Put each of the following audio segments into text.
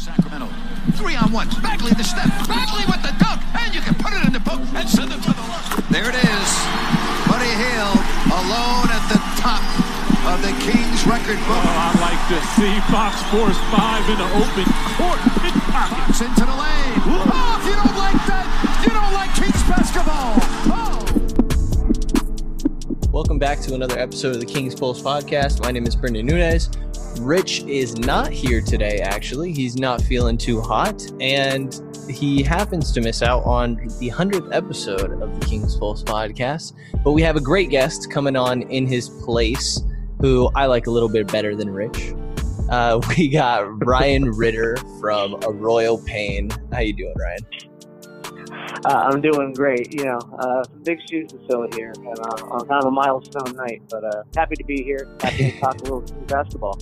Sacramento. 3-on-1. Bagley the step. Bagley with the dunk. And you can put it in the book and send it to the lock. There it is. Buddy Hield alone at the top of the Kings record book. Oh, I like to see Fox Force 5 in the open court. Fox into the lane. Oh, if you don't like that, you don't like Kings basketball. Oh. Welcome back to another episode of the Kings Pulse Podcast. My name is Brendan Nunez. Rich is not here today, actually. He's not feeling too hot, and he happens to miss out on the 100th episode of the Kings Pulse Podcast. But we have a great guest coming on in his place, who I like a little bit better than Rich. We got Ryan Ritter from A Royal Pain. How you doing, Ryan? I'm doing great. You know, big shoes to fill here, and on kind of a milestone night, but happy to be here, happy to talk a little basketball.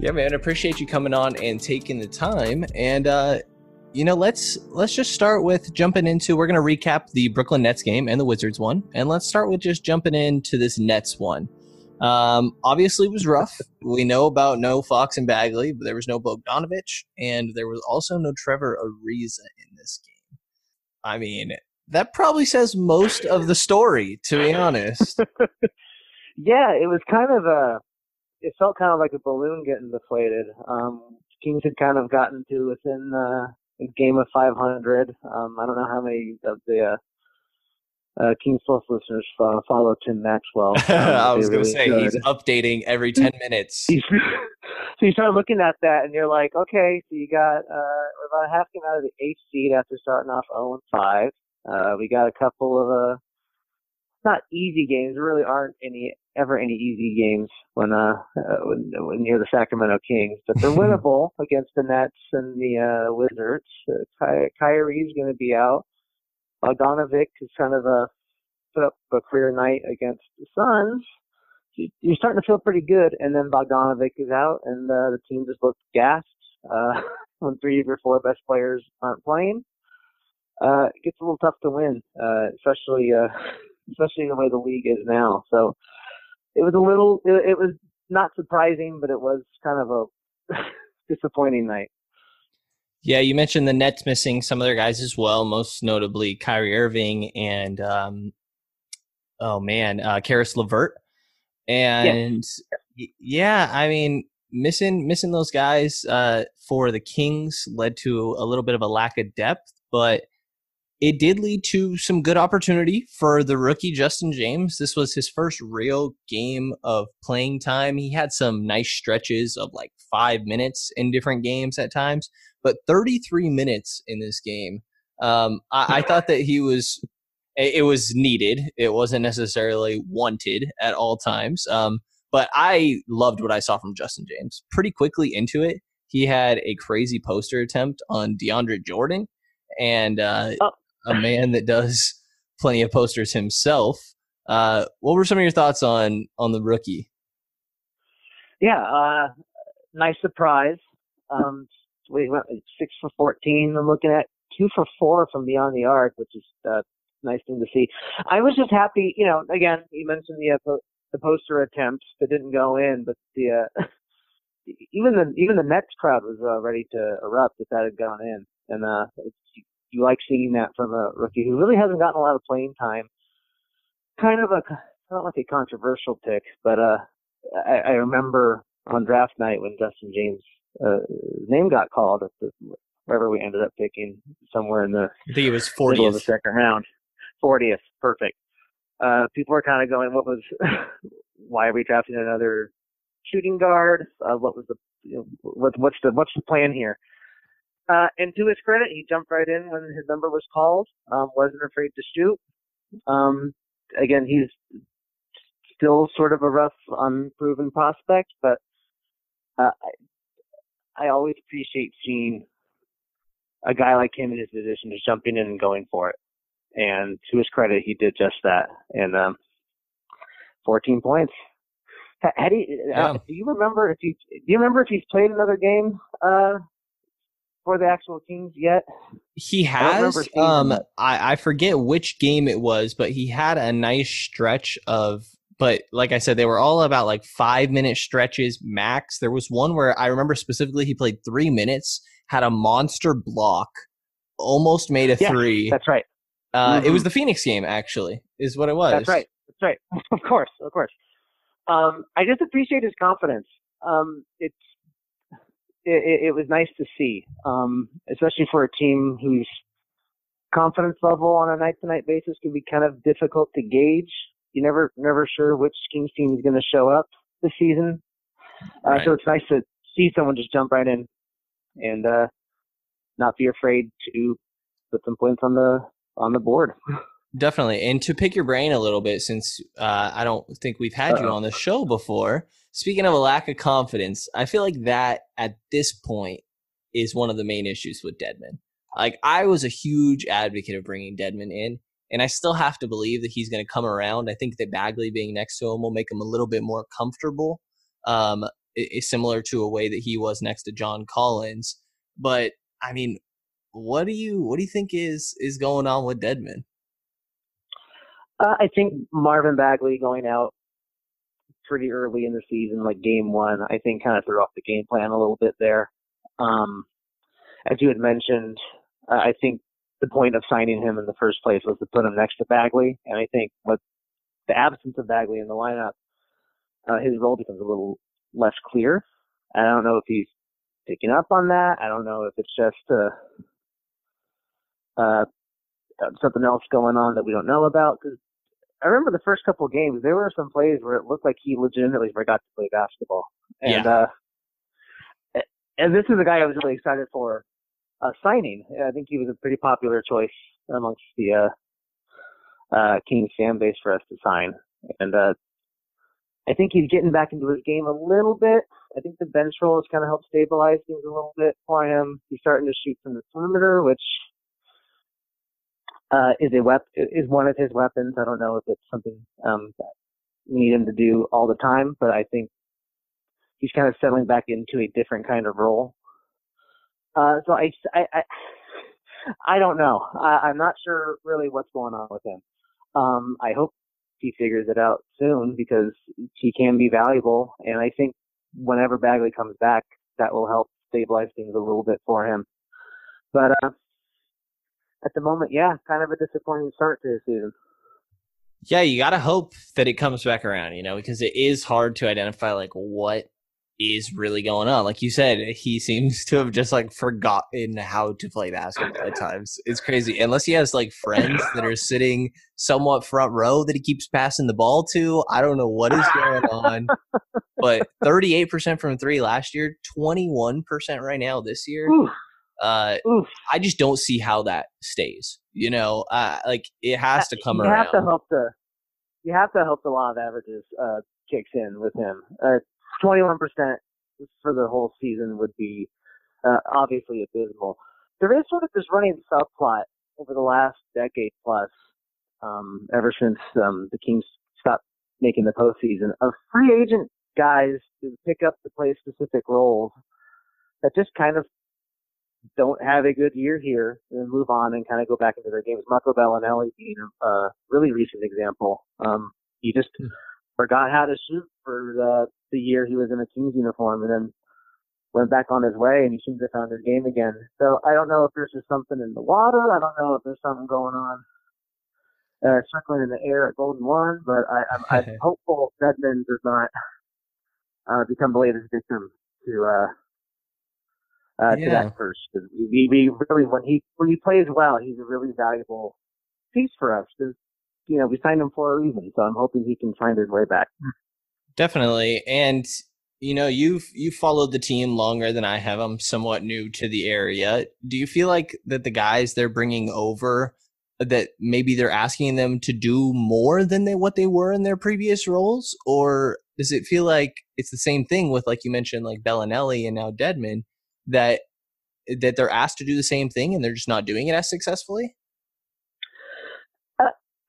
Yeah, man, I appreciate you coming on and taking the time. And, you know, let's just start with jumping into, we're going to recap the Brooklyn Nets game and the Wizards one, and let's start with just jumping into this Nets one. Obviously, it was rough. We know about no Fox and Bagley, but there was no Bogdanović, and there was also no Trevor Ariza in this game. I mean, that probably says most of the story, to be honest. Yeah, it was kind of it felt kind of like a balloon getting deflated. Kings had kind of gotten to within a game of 500. I don't know how many of the Kings Pulse listeners follow Tim Maxwell. I was going to say, he's updating every 10 minutes. So you start looking at that, and you're like, okay, so you got we're about half game out of the 8th seed after starting off 0-5. We got a couple of not easy games. There really aren't any easy games when you're the Sacramento Kings, but they're winnable against the Nets and the Wizards. Kyrie's going to be out. Bogdanović is kind of put up a career night against the Suns. You're starting to feel pretty good, and then Bogdanović is out, and the team just looks gassed when three of your four best players aren't playing. It gets a little tough to win, especially the way the league is now. So it was it was not surprising, but it was kind of a disappointing night. Yeah, you mentioned the Nets missing some of their guys as well, most notably Kyrie Irving and Caris LeVert. And yeah, I mean, missing those guys for the Kings led to a little bit of a lack of depth, but it did lead to some good opportunity for the rookie Justin James. This was his first real game of playing time. He had some nice stretches of like 5 minutes in different games at times, but 33 minutes in this game. I thought that he was... It was needed. It wasn't necessarily wanted at all times. But I loved what I saw from Justin James. Pretty quickly into it, he had a crazy poster attempt on DeAndre Jordan, and a man that does plenty of posters himself. What were some of your thoughts on the rookie? Yeah, nice surprise. We went 6 for 14. I'm looking at 2 for 4 from beyond the arc, which is nice thing to see. I was just happy, you know, again, you mentioned the poster attempts that didn't go in, but the even the Nets crowd was ready to erupt if that had gone in, and you like seeing that from a rookie who really hasn't gotten a lot of playing time. Kind of a, I don't want to say controversial pick, but I remember on draft night when Justin James' name got called at wherever we ended up picking, somewhere in the, I think it was 40th. Middle of the second round. 40th, perfect. People are kind of going, why are we drafting another shooting guard? What's the plan here? And to his credit, he jumped right in when his number was called. Wasn't afraid to shoot. Again, he's still sort of a rough, unproven prospect, but I always appreciate seeing a guy like him in his position just jumping in and going for it. And to his credit, he did just that. And 14 points. How do you, do you remember if he's played another game for the actual Kings yet? He has. I forget which game it was, but he had a nice stretch of. But like I said, they were all about like 5-minute stretches max. There was one where I remember specifically he played 3 minutes, had a monster block, almost made a three. That's right. It was the Phoenix game, actually, is what it was. That's right. Of course. I just appreciate his confidence. It was nice to see, especially for a team whose confidence level on a night-to-night basis can be kind of difficult to gauge. You're never sure which Kings team is going to show up this season. Right. So it's nice to see someone just jump right in and not be afraid to put some points on the board. Definitely. And to pick your brain a little bit, since I don't think we've had you on the show before, speaking of a lack of confidence, I feel like that at this point is one of the main issues with Dedmon. Like, I was a huge advocate of bringing Dedmon in. And I still have to believe that he's going to come around. I think that Bagley being next to him will make him a little bit more comfortable, similar to a way that he was next to John Collins. But I mean, what do you think is going on with Dedmon? I think Marvin Bagley going out pretty early in the season, like game one, I think kind of threw off the game plan a little bit there. As you had mentioned, I think the point of signing him in the first place was to put him next to Bagley, and I think with the absence of Bagley in the lineup, his role becomes a little less clear. I don't know if he's picking up on that. I don't know if it's just something else going on that we don't know about. Because I remember the first couple of games, there were some plays where it looked like he legitimately forgot to play basketball, and this is a guy I was really excited for. Signing. I think he was a pretty popular choice amongst the Kings fan base for us to sign. And I think he's getting back into his game a little bit. I think the bench role has kind of helped stabilize things a little bit for him. He's starting to shoot from the perimeter, which is one of his weapons. I don't know if it's something that we need him to do all the time, but I think he's kind of settling back into a different kind of role. So I don't know. I'm not sure really what's going on with him. I hope he figures it out soon because he can be valuable. And I think whenever Bagley comes back, that will help stabilize things a little bit for him. But at the moment, kind of a disappointing start to the season. Yeah, you got to hope that it comes back around, because it is hard to identify like what is really going on. Like you said, he seems to have just like forgotten how to play basketball at times. It's crazy. Unless he has like friends that are sitting somewhat front row that he keeps passing the ball to. I don't know what is going on. But 38% from three last year, 21% right now this year. Oof. I just don't see how that stays. Like it has to come around. You have to help the law of averages kicks in with him. 21% for the whole season would be obviously abysmal. There is sort of this running subplot over the last decade plus, ever since the Kings stopped making the postseason, of free agent guys who pick up to play specific roles that just kind of don't have a good year here and move on and kind of go back into their games. Marco Bellinelli being a really recent example. He just forgot how to shoot for the year he was in a Kings uniform and then went back on his way and he seems to have found his game again. So I don't know if there's just something in the water. I don't know if there's something going on circling in the air at Golden One, but I'm hopeful Dedmon does not become the latest victim to that curse. We really, when he plays well, he's a really valuable piece for us. We signed him for a reason, so I'm hoping he can find his way back. Definitely. And, you've followed the team longer than I have. I'm somewhat new to the area. Do you feel like that the guys they're bringing over, that maybe they're asking them to do more than what they were in their previous roles? Or does it feel like it's the same thing with, like you mentioned, like Bellinelli and now Dedmon, that they're asked to do the same thing and they're just not doing it as successfully?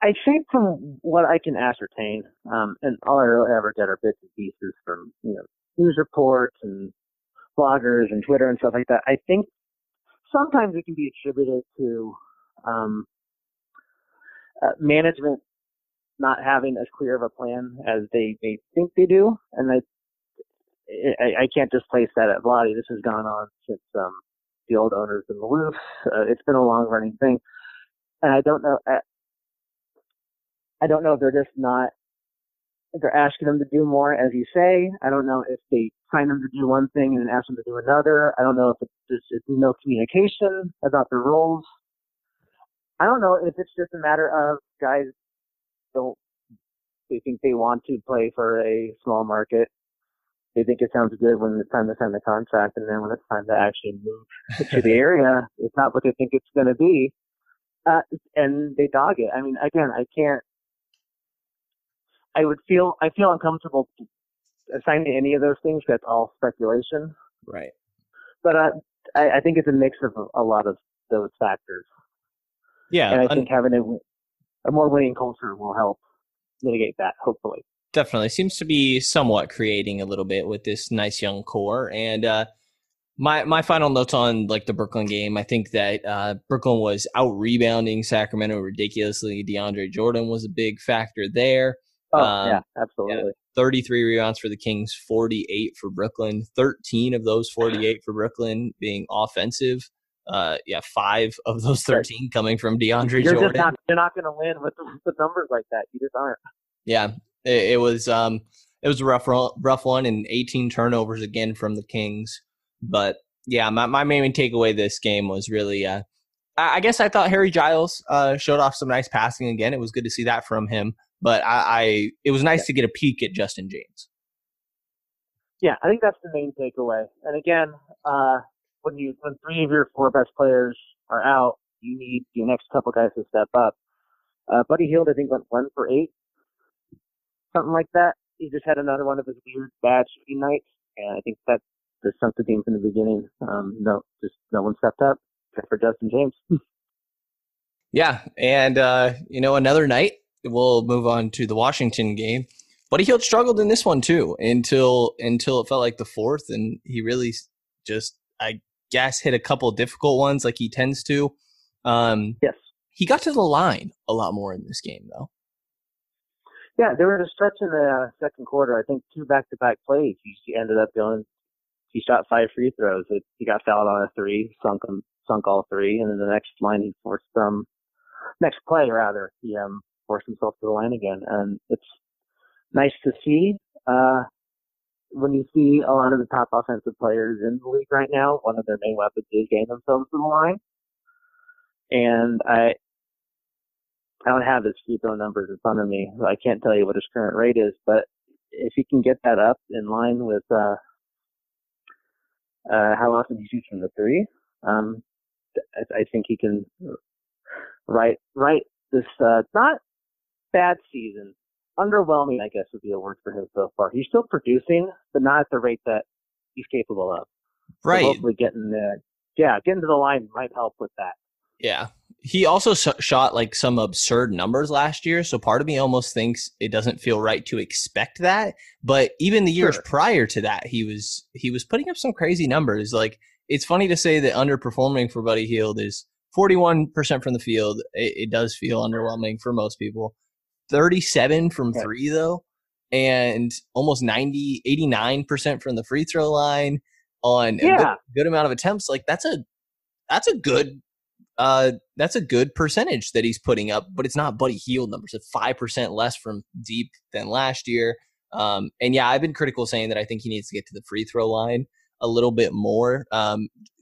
I think from what I can ascertain, and all I really ever get are bits and pieces from, news reports and bloggers and Twitter and stuff like that. I think sometimes it can be attributed to management not having as clear of a plan as they think they do. And I can't displace that at Vlade. This has gone on since the old owner's been aloof. It's been a long-running thing. And I don't know if they're just not – if they're asking them to do more, as you say. I don't know if they sign them to do one thing and then ask them to do another. I don't know if it's no communication about their roles. I don't know if it's just a matter of guys they think they want to play for a small market. They think it sounds good when it's time to sign the contract, and then when it's time to actually move to the area, it's not what they think it's going to be. And they dog it. I mean, again, I can't. I feel uncomfortable assigning any of those things. That's all speculation, right? But I think it's a mix of a lot of those factors. Yeah, and I think having a more winning culture will help mitigate that. Hopefully, definitely seems to be somewhat creating a little bit with this nice young core. And my final notes on like the Brooklyn game. I think that Brooklyn was out rebounding Sacramento ridiculously. DeAndre Jordan was a big factor there. Oh, yeah, absolutely. Yeah, 33 rebounds for the Kings, 48 for Brooklyn. 13 of those 48 for Brooklyn being offensive. 5 of those 13 coming from DeAndre Jordan. You're not going to win with numbers like that. You just aren't. Yeah, it was a rough one, and 18 turnovers again from the Kings. But yeah, my main takeaway this game was really, I guess I thought Harry Giles showed off some nice passing again. It was good to see that from him. But it was nice to get a peek at Justin James. Yeah, I think that's the main takeaway. And again, when 3 of your 4 best players are out, you need your next couple guys to step up. Buddy Hield, I think, went 1 for 8, something like that. He just had another one of his weird bad shooting nights, and I think that's the sunk the team from the beginning. No one stepped up except for Justin James. Yeah, and another night. We'll move on to the Washington game. Buddy Hield struggled in this one too until it felt like the fourth, and he really just, I guess, hit a couple difficult ones like he tends to. Yes. He got to the line a lot more in this game, though. Yeah, there was a stretch in the second quarter. I think 2 back-to-back plays. He ended up going – he shot 5 free throws. He got fouled on a 3, sunk all 3, and then the next line he forced next play, rather. He forced himself to the line again, and it's nice to see when you see a lot of the top offensive players in the league right now, one of their main weapons is getting themselves to the line. And I don't have his free throw numbers in front of me, so I can't tell you what his current rate is, but if he can get that up in line with how often he shoots from the 3, I think he can right this not bad season. Underwhelming, I guess, would be a word for him so far. He's still producing, but not at the rate that he's capable of. Right. So hopefully getting to the line might help with that. Yeah. He also shot like some absurd numbers last year, so part of me almost thinks it doesn't feel right to expect that. But even the years prior to that, he was putting up some crazy numbers. Like, it's funny to say that underperforming for Buddy Hield is 41% from the field. It does feel underwhelming for most people. 37 from 3, though, and almost 89% from the free throw line on a good amount of attempts. Like, that's a good percentage that he's putting up, but it's not Buddy Hield numbers. It's 5% less from deep than last year. I've been critical saying that I think he needs to get to the free throw line a little bit more.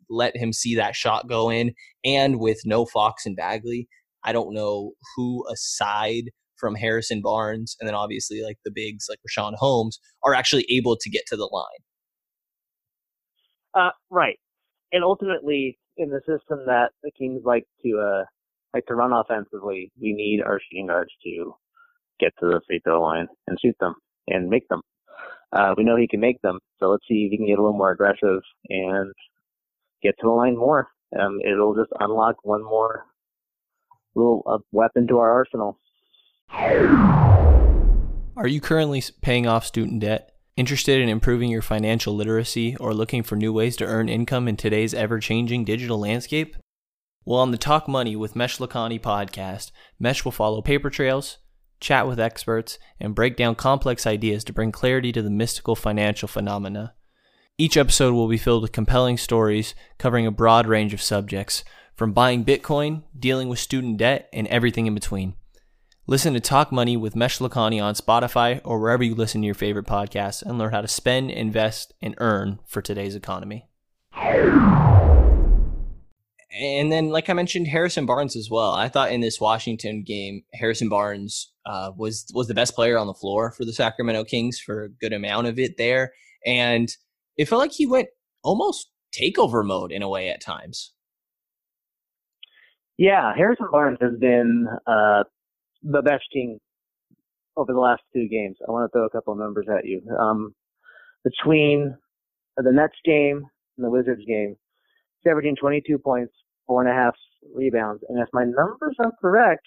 Let him see that shot go in. And with no Fox and Bagley, I don't know who aside from Harrison Barnes and then obviously like the bigs like Rashawn Holmes are actually able to get to the line. Right. And ultimately, in the system that the Kings like to run offensively, we need our shooting guards to get to the free throw line and shoot them and make them. We know he can make them, so let's see if he can get a little more aggressive and get to the line more. It'll just unlock one more little weapon to our arsenal. Are you currently paying off student debt, interested in improving your financial literacy, or looking for new ways to earn income in today's ever-changing digital landscape? Well, on the Talk Money with Mesh Lakhani podcast, Mesh will follow paper trails, chat with experts, and break down complex ideas to bring clarity to the mystical financial phenomena. Each episode will be filled with compelling stories covering a broad range of subjects, from buying Bitcoin, dealing with student debt, and everything in between. Listen to Talk Money with Mesh Lakhani on Spotify or wherever you listen to your favorite podcasts and learn how to spend, invest, and earn for today's economy. And then, like I mentioned, Harrison Barnes as well. I thought in this Washington game, Harrison Barnes was the best player on the floor for the Sacramento Kings for a good amount of it there. And it felt like he went almost takeover mode in a way at times. Yeah, Harrison Barnes has been the best King over the last two games. I want to throw a couple of numbers at you. Between the Nets game and the Wizards game, he's averaging 22 points, 4.5 rebounds. And if my numbers are correct,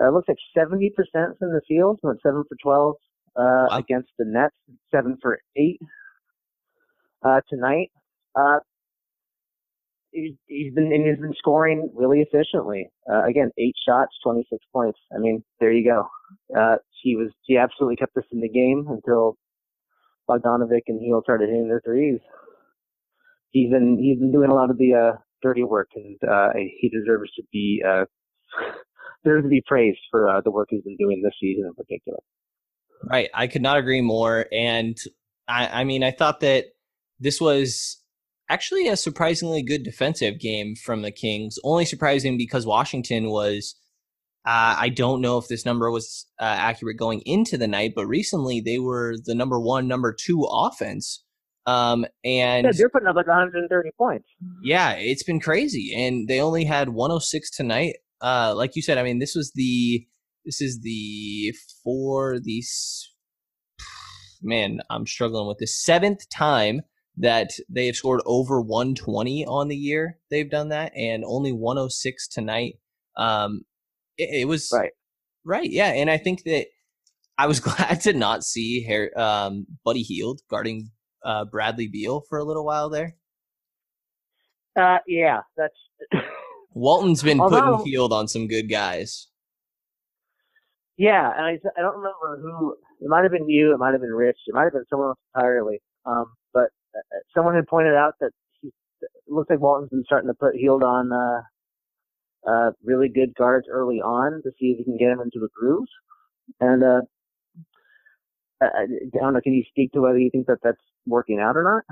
it looks like 70% from the field. So it's 7 for 12 wow. Against the Nets, 7 for 8 tonight. He's been scoring really efficiently. Again, 8 shots, 26 points. I mean, there you go. He absolutely kept us in the game until Bogdanović and Hield started hitting their threes. He's been doing a lot of the dirty work, and he deserves to be praised for the work he's been doing this season in particular. Right, I could not agree more. And I mean, I thought that this was actually a surprisingly good defensive game from the Kings. Only surprising because Washington was, I don't know if this number was accurate going into the night, but recently they were the number 1, number 2 offense. And yeah, they're putting up like 130 points. Yeah, it's been crazy. And they only had 106 tonight. Like you said, I mean, I'm struggling with this, 7th time that they have scored over 120 on the year. They've done that, and only 106 tonight. It was right, yeah. And I think that I was glad to not see Buddy Hield guarding Bradley Beal for a little while there. Yeah, that's Walton's been putting Hield on some good guys. Yeah, and I don't remember who. It might have been you. It might have been Rich. It might have been someone else entirely. But someone had pointed out that it looks like Walton's been starting to put Hield on really good guards early on to see if he can get him into the groove. And I don't know, can you speak to whether you think that that's working out or not?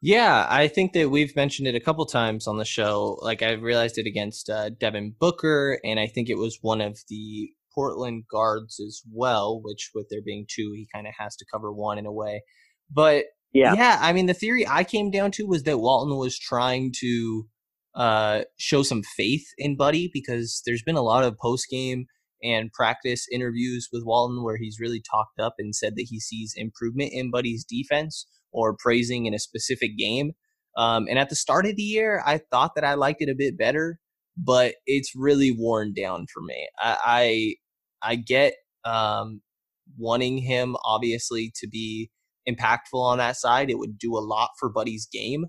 Yeah, I think that we've mentioned it a couple times on the show. Like, I realized it against Devin Booker, and I think it was one of the Portland guards as well, which with there being 2, he kind of has to cover 1 in a way. But yeah, I mean, the theory I came down to was that Walton was trying to show some faith in Buddy, because there's been a lot of post-game and practice interviews with Walton where he's really talked up and said that he sees improvement in Buddy's defense or praising in a specific game. And at the start of the year, I thought that I liked it a bit better, but it's really worn down for me. I get wanting him, obviously, to be impactful on that side. It would do a lot for Buddy's game,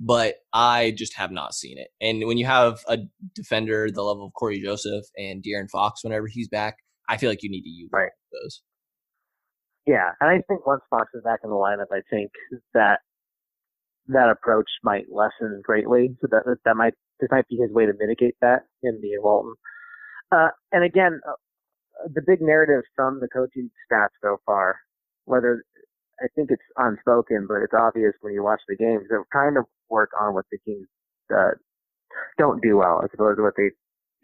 but I just have not seen it. And when you have a defender the level of Corey Joseph and De'Aaron Fox whenever he's back, I feel like you need to use those. Yeah, and I think once Fox is back in the lineup, I think that approach might lessen greatly. So this might be his way to mitigate that in the Walton. And again, the big narrative from the coaching staff so far, whether I think it's unspoken, but it's obvious when you watch the games, they're trying to work on what the Kings don't do well, as opposed to what they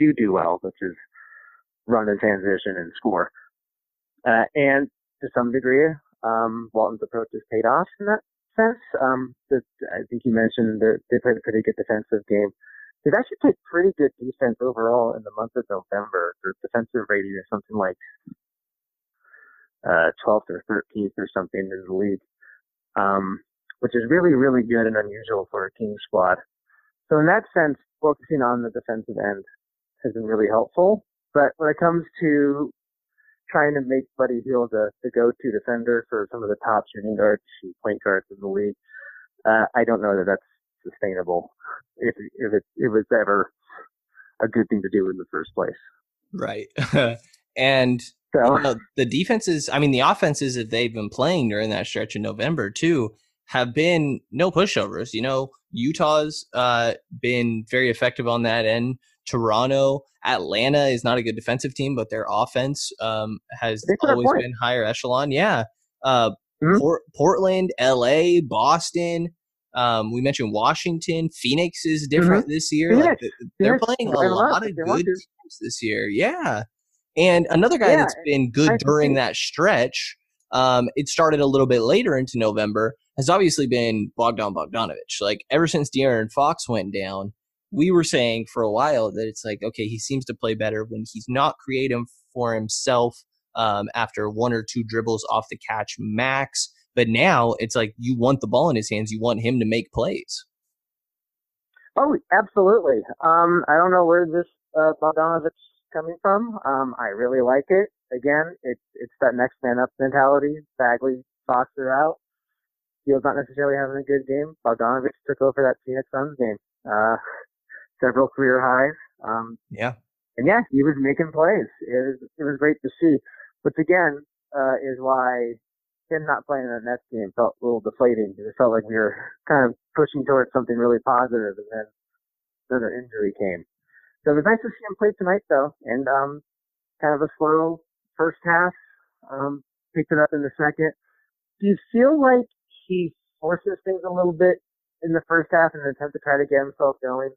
do well, which is run and transition and score. And to some degree, Walton's approach has paid off in that sense. I think you mentioned that they played a pretty good defensive game. They've actually played pretty good defense overall in the month of November. Their defensive rating is something like 12th or 13th or something in the league, which is really, really good and unusual for a Kings squad. So in that sense, focusing on the defensive end has been really helpful. But when it comes to trying to make Buddy Hield the go-to defender for some of the top shooting guards and point guards in the league, I don't know that that's sustainable if it's ever a good thing to do in the first place. Right. And so, the defenses, I mean, the offenses that they've been playing during that stretch in November, too, have been no pushovers. You know, Utah's been very effective on that end. Toronto, Atlanta is not a good defensive team, but their offense has always been higher echelon. Yeah. Portland, LA, Boston. We mentioned Washington. Phoenix is different this year. Phoenix, like they're playing a lot of good teams this year. Yeah. And another guy that's been good during that stretch, it started a little bit later into November, has obviously been Bogdanović. Like, ever since De'Aaron Fox went down, we were saying for a while that it's like, okay, he seems to play better when he's not creating for himself after one or two dribbles off the catch max. But now it's like you want the ball in his hands. You want him to make plays. Oh, absolutely. I don't know where this Bogdanović coming from. I really like it. Again, it's that next man up mentality. Bagley, Fox are out. Field's not necessarily having a good game. Bogdanović took over that Phoenix Suns game. Several career highs. And yeah, he was making plays. It was great to see. Which again, is why him not playing in the Nets game felt a little deflating. It felt like we were kind of pushing towards something really positive, and then another injury came. So it was nice to see him play tonight, though, and kind of a slow first half. Picked it up in the second. Do you feel like he forces things a little bit in the first half in an attempt to try to get himself going?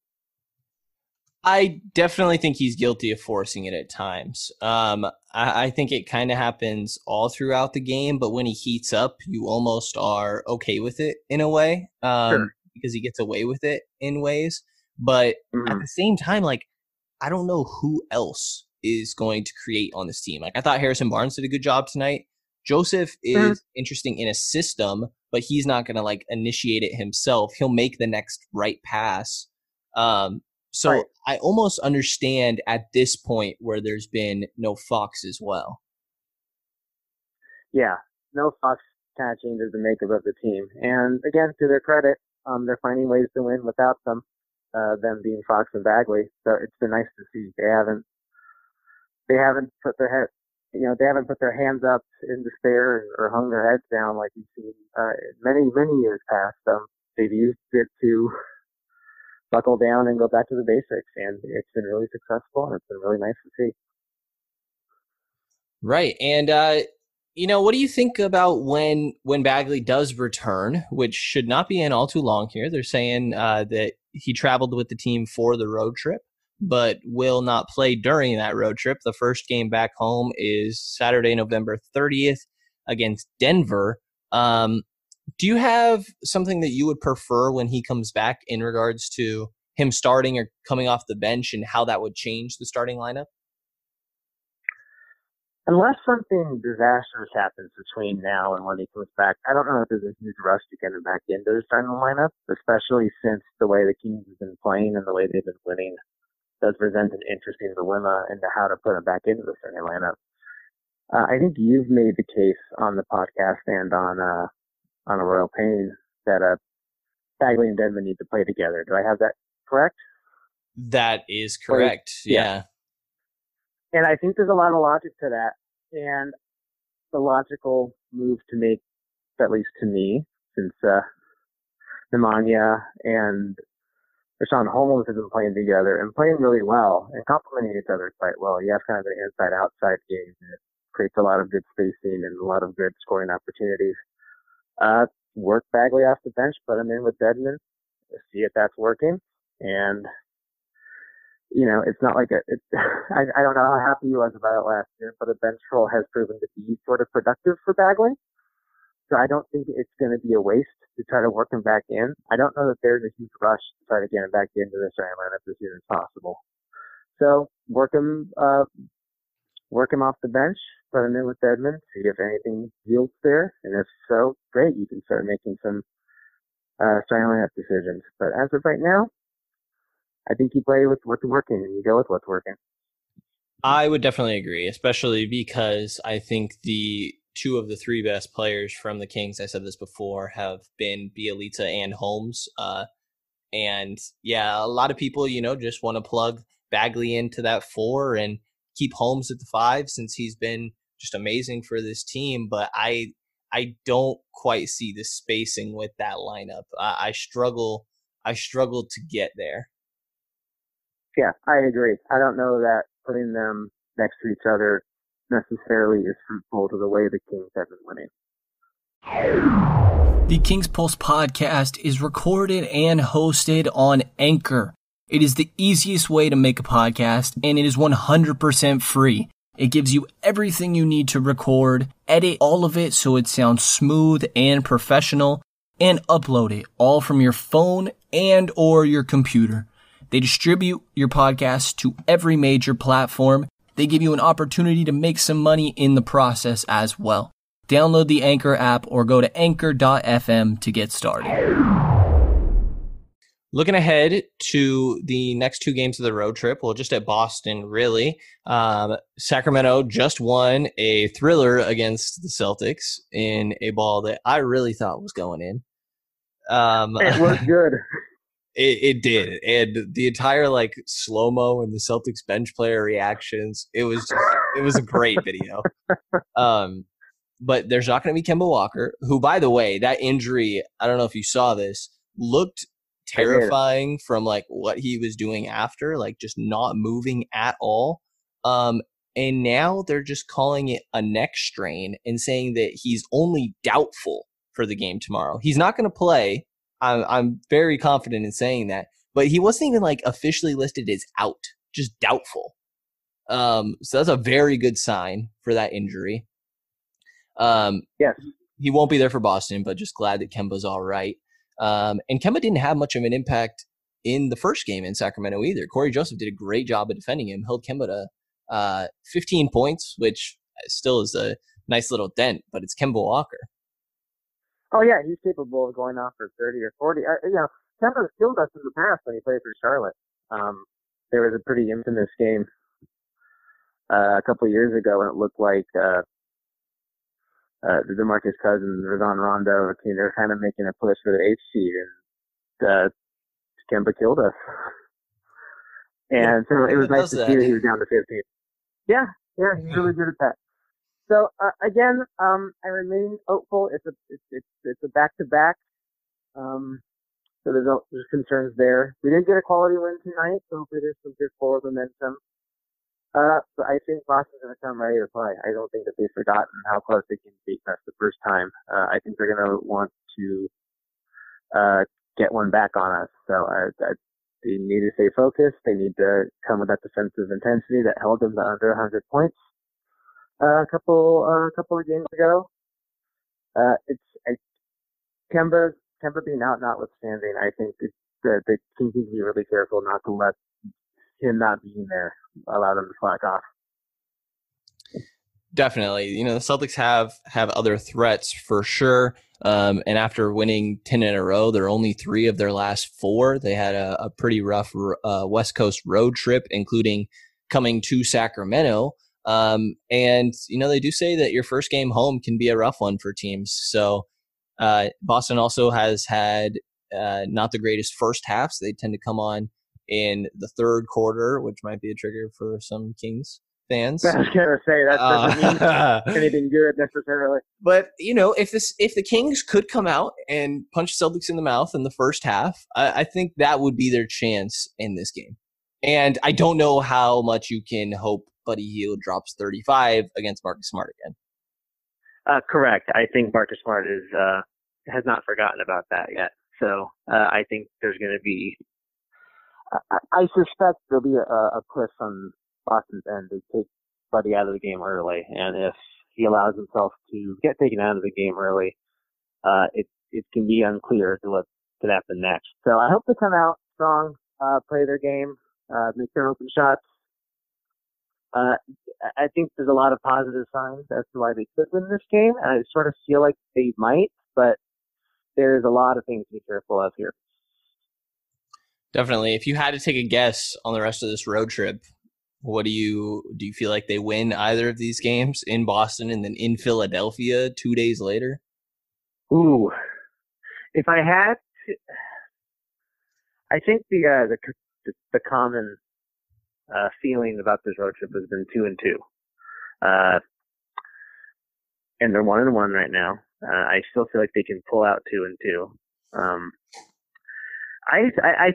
I definitely think he's guilty of forcing it at times. I think it kind of happens all throughout the game, but when he heats up, you almost are okay with it in a way, because he gets away with it in ways. But at the same time, like, I don't know who else is going to create on this team. Like, I thought Harrison Barnes did a good job tonight. Joseph is interesting in a system, but he's not going to like initiate it himself. He'll make the next right pass. So right. I almost understand at this point where there's been no Fox as well. Yeah, no Fox kind of changes the makeup of the team. And again, to their credit, they're finding ways to win without them being Fox and Bagley. So it's been nice to see they haven't put their head, you know, they haven't put their hands up in despair or hung their heads down like you've seen many years past. They've used it to buckle down and go back to the basics, and it's been really successful, and it's been really nice to see. Right, and you know, what do you think about when Bagley does return, which should not be in all too long here? They're saying that he traveled with the team for the road trip, but will not play during that road trip. The first game back home is Saturday, November 30th against Denver. Do you have something that you would prefer when he comes back in regards to him starting or coming off the bench and how that would change the starting lineup? Unless something disastrous happens between now and when he comes back, I don't know if there's a huge rush to get him back into the starting lineup, especially since the way the Kings have been playing and the way they've been winning does present an interesting dilemma into how to put him back into the starting lineup. I think you've made the case on the podcast and on A Royal Pain that Bagley and Dedmon need to play together. Do I have that correct? That is correct, yeah. And I think there's a lot of logic to that. And the logical move to make, at least to me, since Nemanja and Rashawn Holmes have been playing together and playing really well and complementing each other quite well. You have kind of an inside-outside game, and it creates a lot of good spacing and a lot of good scoring opportunities. Work Bagley off the bench, put him in with Dedmon, see if that's working. And, you know, it's not like I don't know how happy he was about it last year, but a bench role has proven to be sort of productive for Bagley. So I don't think it's going to be a waste to try to work him back in. I don't know that there's a huge rush to try to get him back into the starting lineup as soon as possible. So work him work him off the bench, put him in with Dedmon, see if anything yields there. And if so, great, you can start making some starting lineup decisions. But as of right now, I think you play with what's working and you go with what's working. I would definitely agree, especially because I think the two of the three best players from the Kings, I said this before, have been Bielitsa and Holmes. And yeah, a lot of people, you know, just want to plug Bagley into that four and keep Holmes at the five since he's been just amazing for this team. But I don't quite see the spacing with that lineup. I struggle to get there. Yeah, I agree. I don't know that putting them next to each other necessarily is fruitful to the way the Kings have been winning. The Kings Pulse podcast is recorded and hosted on Anchor. It is the easiest way to make a podcast, and it is 100% free. It gives you everything you need to record, edit all of it so it sounds smooth and professional, and upload it all from your phone and or your computer. They distribute your podcast to every major platform. They give you an opportunity to make some money in the process as well. Download the Anchor app or go to anchor.fm to get started. Looking ahead to the next two games of the road trip, well, just at Boston, really. Sacramento just won a thriller against the Celtics in a ball that I really thought was going in. It looked good. It did, and the entire like slow mo and the Celtics bench player reactions. It was a great video. But there's not going to be Kemba Walker, who, by the way, that injury. I don't know if you saw this. Looked terrifying from like what he was doing after, like just not moving at all. And now they're just calling it a neck strain and saying that he's only doubtful for the game tomorrow. He's not going to play. I'm very confident in saying that, but he wasn't even like officially listed as out, just doubtful. So that's a very good sign for that injury. Yes, he won't be there for Boston, but just glad that Kemba's all right. And Kemba didn't have much of an impact in the first game in Sacramento either. Corey Joseph did a great job of defending him, held Kemba to 15 points, which still is a nice little dent, but it's Kemba Walker. Oh, yeah, he's capable of going off for 30 or 40. You know, Kemba killed us in the past when he played for Charlotte. There was a pretty infamous game a couple years ago, and it looked like the DeMarcus Cousins, Rajon Rondo, team, they were kind of making a push for the eighth seed, and Kemba killed us. And so it was nice to see that he was down to 15. Yeah, he's really good at that. So again, I remain hopeful. It's a back-to-back. So there's concerns there. We didn't get a quality win tonight, so hopefully there's some good forward momentum. So I think Boston's going to come ready to play. I don't think that they've forgotten how close they can beat us the first time. I think they're going to want to get one back on us. So they need to stay focused. They need to come with that defensive intensity that held them to under 100 points. A couple of games ago, Kemba being out notwithstanding, I think the Kings need to be really careful not to let him not being there allow them to slack off. Definitely, you know, the Celtics have other threats for sure. And after winning 10 in a row, they're only 3 of their last 4. They had a pretty rough West Coast road trip, including coming to Sacramento. And, you know, they do say that your first game home can be a rough one for teams. So Boston also has had not the greatest first halves. So they tend to come on in the third quarter, which might be a trigger for some Kings fans. I was going to say, that doesn't mean anything good necessarily. But, you know, if the Kings could come out and punch Celtics in the mouth in the first half, I think that would be their chance in this game. And I don't know how much you can hope Buddy Hield drops 35 against Marcus Smart again. Correct. I think Marcus Smart has not forgotten about that yet. So I think there's going to be. I suspect there'll be a push on Boston's end to take Buddy out of the game early, and if he allows himself to get taken out of the game early, it can be unclear to what could happen next. So I hope they come out strong, play their game, make their open shots. I think there's a lot of positive signs as to why they could win this game, and I sort of feel like they might, but there's a lot of things to be careful of here. Definitely. If you had to take a guess on the rest of this road trip, what do you feel like they win either of these games in Boston and then in Philadelphia 2 days later? Ooh, if I had to, I think the common feeling about this road trip has been 2-2. And they're 1-1 right now. I still feel like they can pull out 2-2. I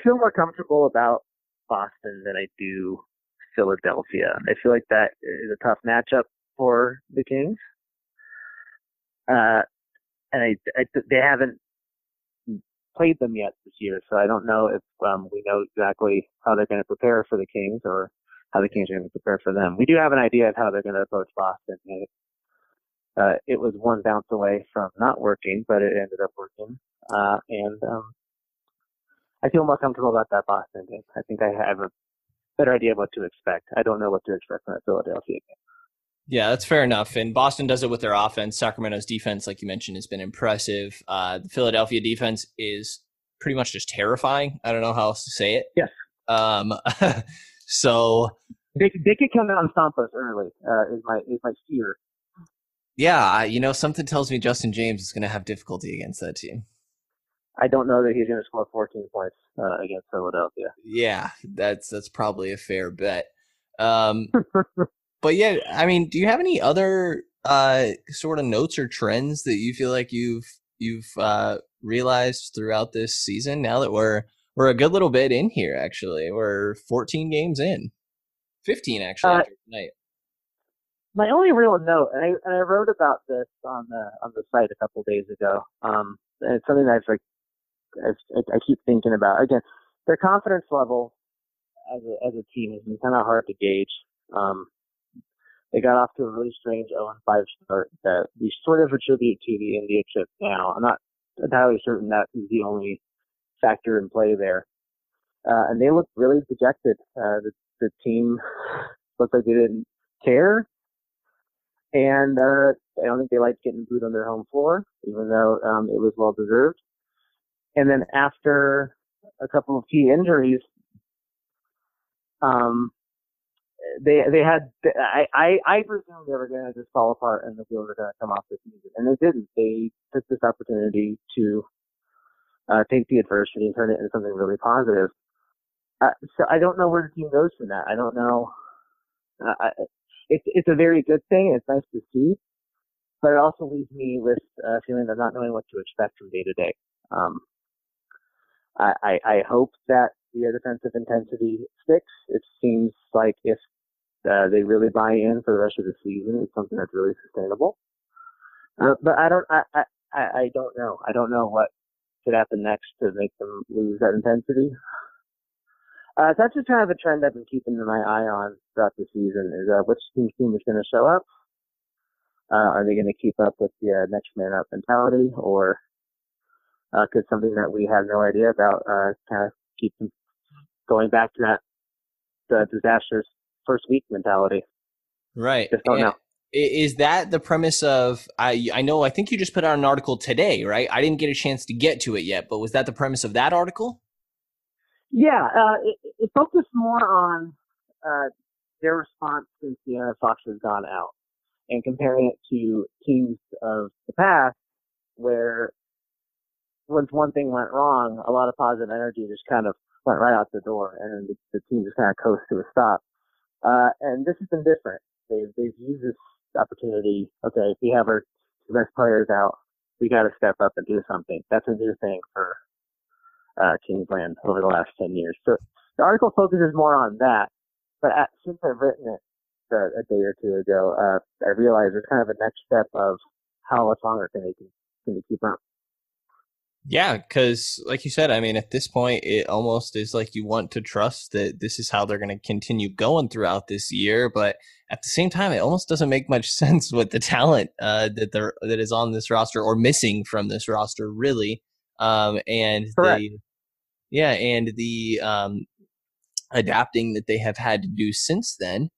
feel more comfortable about Boston than I do Philadelphia. I feel like that is a tough matchup for the Kings. And they haven't played them yet this year, so I don't know if we know exactly how they're going to prepare for the Kings or how the Kings are going to prepare for them. We do have an idea of how they're going to approach Boston. It was one bounce away from not working, but it ended up working. I feel more comfortable about that Boston game. I think I have a better idea of what to expect. I don't know what to expect from a Philadelphia game. Yeah, that's fair enough. And Boston does it with their offense. Sacramento's defense, like you mentioned, has been impressive. The Philadelphia defense is pretty much just terrifying. I don't know how else to say it. Yes. So they could come out and stomp us early. Is my fear. Yeah, something tells me Justin James is going to have difficulty against that team. I don't know that he's going to score 14 points against Philadelphia. Yeah, that's probably a fair bet. But yeah, do you have any other sort of notes or trends that you feel like you've realized throughout this season? Now that we're a good little bit in here, actually, we're 14 games in, 15 actually after tonight. My only real note, and I wrote about this on the site a couple days ago. And it's something that's like. I keep thinking about again. Their confidence level as a team has been kind of hard to gauge. They got off to a really strange 0-5 start that we sort of attribute to the India trip. Now I'm not entirely certain that is the only factor in play there. And they looked really dejected. The team looked like they didn't care, and I don't think they liked getting booed on their home floor, even though it was well deserved. And then after a couple of key injuries, they had. I presumed they were going to just fall apart and the Wheels were going to come off this season, and they didn't. They took this opportunity to take the adversity and turn it into something really positive. So I don't know where the team goes from that. I don't know. It's a very good thing. It's nice to see, but it also leaves me with a feeling of not knowing what to expect from day to day. I hope that the defensive intensity sticks. It seems like if they really buy in for the rest of the season, it's something that's really sustainable. But I don't know. I don't know what could happen next to make them lose that intensity. That's just kind of a trend I've been keeping my eye on throughout the season: is which team is going to show up? Are they going to keep up with the next man up mentality, or could something that we have no idea about kind of keep them going back to the disastrous first week mentality? Right. Just don't know. Is that the premise of I think you just put out an article today, right? I didn't get a chance to get to it yet, but was that the premise of that article? Yeah. It focused more on their response since the Fox has gone out and comparing it to teams of the past where once one thing went wrong, a lot of positive energy just kind of went right out the door, and the team just kind of coast to a stop. And this has been different. They've used this opportunity. Okay, if we have our best players out, we got to step up and do something. That's a new thing for Kingsland over the last 10 years. So the article focuses more on that. But since I've written it a day or two ago, I realized it's kind of a next step of how much longer can they keep up. Yeah, because like you said, at this point, it almost is like you want to trust that this is how they're going to continue going throughout this year. But at the same time, it almost doesn't make much sense with the talent that is on this roster or missing from this roster, really. And the adapting that they have had to do since then.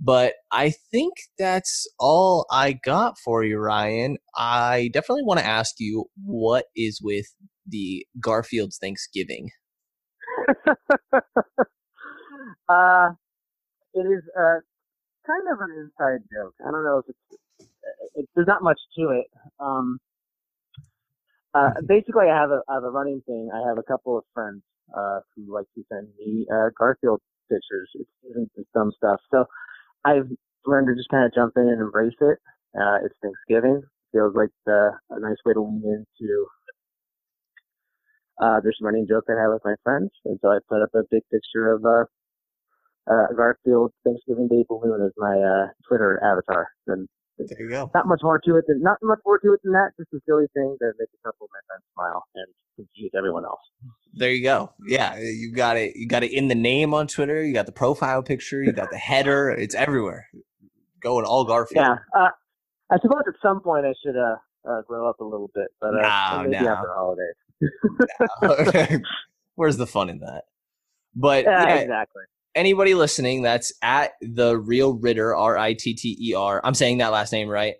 But I think that's all I got for you, Ryan. I definitely want to ask you what is with the Garfield's Thanksgiving. It is kind of an inside joke. I don't know if it's there's not much to it. Basically, I have a running thing. I have a couple of friends who like to send me Garfield pictures. It's some stuff. So I've learned to just kind of jump in and embrace it. It's Thanksgiving. Feels like a nice way to lean into this running joke that I have with my friends. And so I put up a big picture of Garfield Thanksgiving Day balloon as my Twitter avatar. And there you go. Not much more to it than that. Just a silly thing that makes a couple of my friends smile and confuse everyone else. There you go. Yeah, you got it. You got it in the name on Twitter. You got the profile picture. You got the header. It's everywhere. Going all Garfield. Yeah. I suppose at some point I should grow up a little bit, but maybe after the holidays. Where's the fun in that? But yeah, exactly. Anybody listening, that's at The Real Ritter, Ritter. I'm saying that last name right?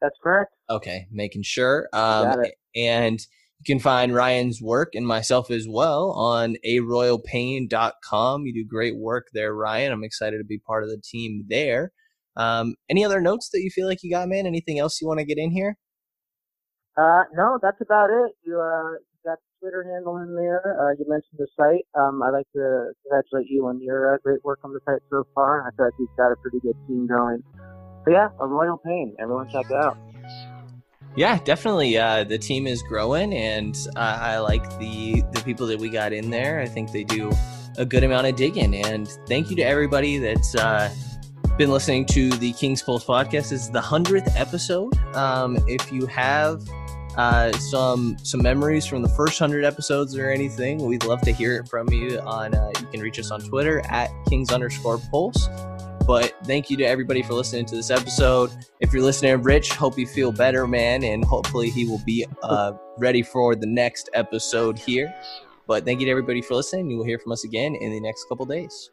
That's correct. Okay, making sure. Got it. And you can find Ryan's work and myself as well on aroyalpain.com. You do great work there, Ryan. I'm excited to be part of the team there. Any other notes that you feel like you got, man? Anything else you want to get in here? No, that's about it. You got Twitter handle in there. You mentioned the site. I'd like to congratulate you on your great work on the site so far. I feel like you've got a pretty good team going. But yeah, A Royal Pain. Everyone check it out. Yeah, definitely. The team is growing, and I like the people that we got in there. I think they do a good amount of digging. And thank you to everybody that's been listening to the Kings Pulse Podcast. This is the 100th episode. If you have some memories from the first 100 episodes or anything, we'd love to hear it from you. You can reach us on Twitter at Kings_Pulse. But thank you to everybody for listening to this episode. If you're listening, Rich, hope you feel better, man, and hopefully he will be ready for the next episode here. But thank you to everybody for listening. You will hear from us again in the next couple days.